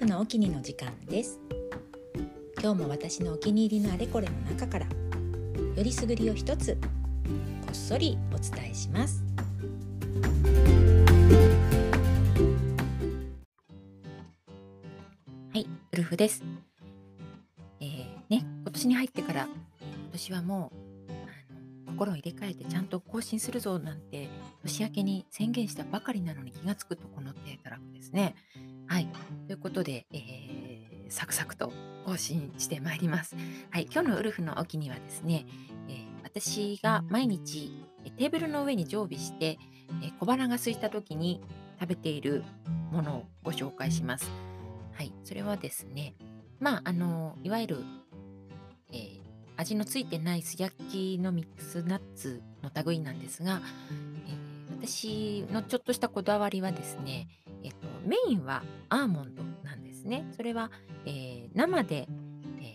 婦のお気に入りの時間です。今日も私のお気に入りのあれこれの中からよりすぐりを一つこっそりお伝えします。はい、ウルフです。今年に入ってから私はもう心を入れ替えてちゃんと更新するぞなんて年明けに宣言したばかりなのに気がつくとこの手たらくですね。はい、ということで、サクサクと更新してまいります。はい、今日のウルフのお気に入りはですね、私が毎日テーブルの上に常備して小腹が空いた時に食べているものをご紹介します。はい、それはですね、いわゆる、味のついてない素焼きのミックスナッツの類なんですが、私のちょっとしたこだわりはですね、メインはアーモンドなんですね。それは、生で、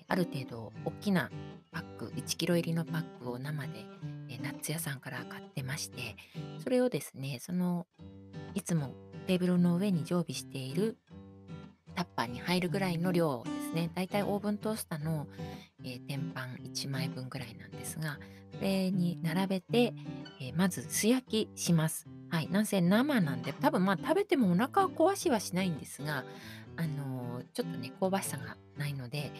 ある程度大きなパック、1キロ入りのパックを生で、ナッツ屋さんから買ってまして、それをですね、いつもテーブルの上に常備しているタッパーに入るぐらいの量をですね、だいたいオーブントースターの、天板1枚分ぐらいなんですが、これに並べて、まず素焼きします。はい、なんせ生なんで多分食べてもお腹は壊しはしないんですが、ちょっとね香ばしさがないので、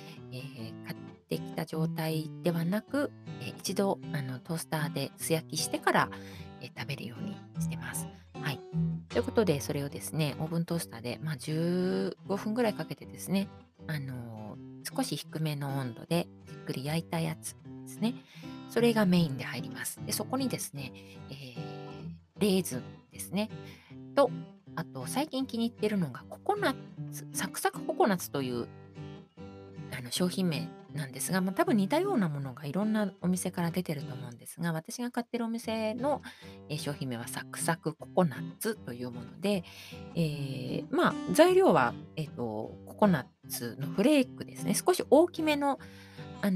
買ってきた状態ではなく、一度トースターで素焼きしてから、食べるようにしてます。はい、ということでそれをですね、オーブントースターで、15分ぐらいかけてですね、少し低めの温度でじっくり焼いたやつですね。それがメインで入ります。で、そこにですね、レーズンですね。と、あと最近気に入ってるのがココナッツ、サクサクココナッツという商品名なんですが、多分似たようなものがいろんなお店から出てると思うんですが、私が買ってるお店の商品名はサクサクココナッツというもので、材料は、ココナッツのフレークですね。少し大きめの、フ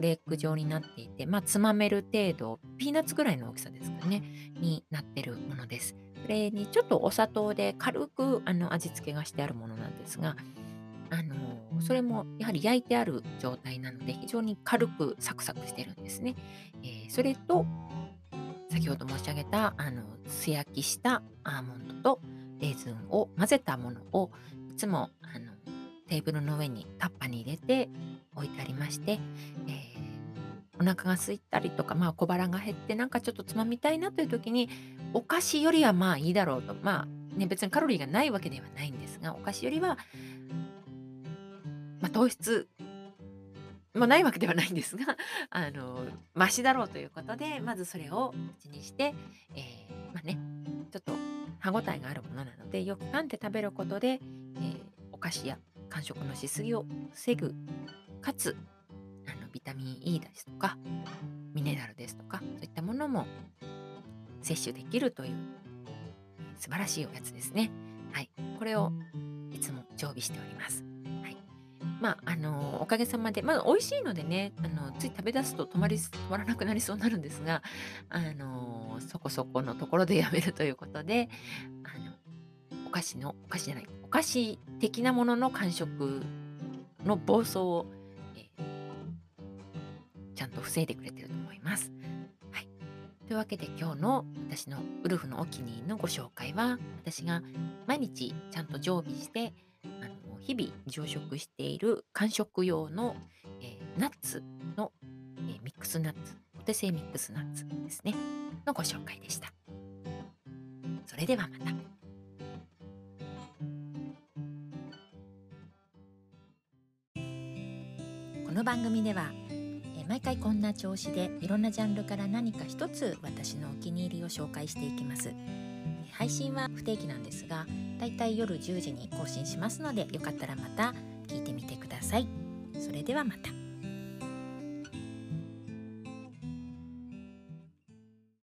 レーク状になっていて、つまめる程度ピーナッツぐらいの大きさですかねになってるものです。これにちょっとお砂糖で軽く味付けがしてあるものなんですが、それもやはり焼いてある状態なので非常に軽くサクサクしてるんですね。それと先ほど申し上げた素焼きしたアーモンドとレーズンを混ぜたものをいつもテーブルの上にタッパに入れて置いてありまして、お腹が空いたりとか、小腹が減ってちょっとつまみたいなという時にお菓子よりはいいだろうと、別にカロリーがないわけではないんですが、お菓子よりは糖質、ないわけではないんですがマシだろうということで、まずそれを口にして、ちょっと歯ごたえがあるものなのでよく噛んで食べることで、お菓子や間食のしすぎを防ぐ、かつビタミンEですとかミネラルですとかそういったものも摂取できるという素晴らしいおやつですね。はい、これをいつも常備しております。おかげさまで、美味しいのでね、つい食べ出すと止まらなくなりそうになるんですが、そこそこのところでやめるということで、お菓子的なものの間食の暴走を、ちゃんと防いでくれてると思います。はい、というわけで今日の私のウルフのお気に入りのご紹介は、私が毎日ちゃんと常備して日々常食している間食用の、ナッツの、ミックスナッツ、お手製ミックスナッツですねのご紹介でした。それではまた。この番組では、毎回こんな調子でいろんなジャンルから何か一つ私のお気に入りを紹介していきます。配信は不定期なんですが、だいたい夜10時に更新しますので、よかったらまた聞いてみてください。それではまた。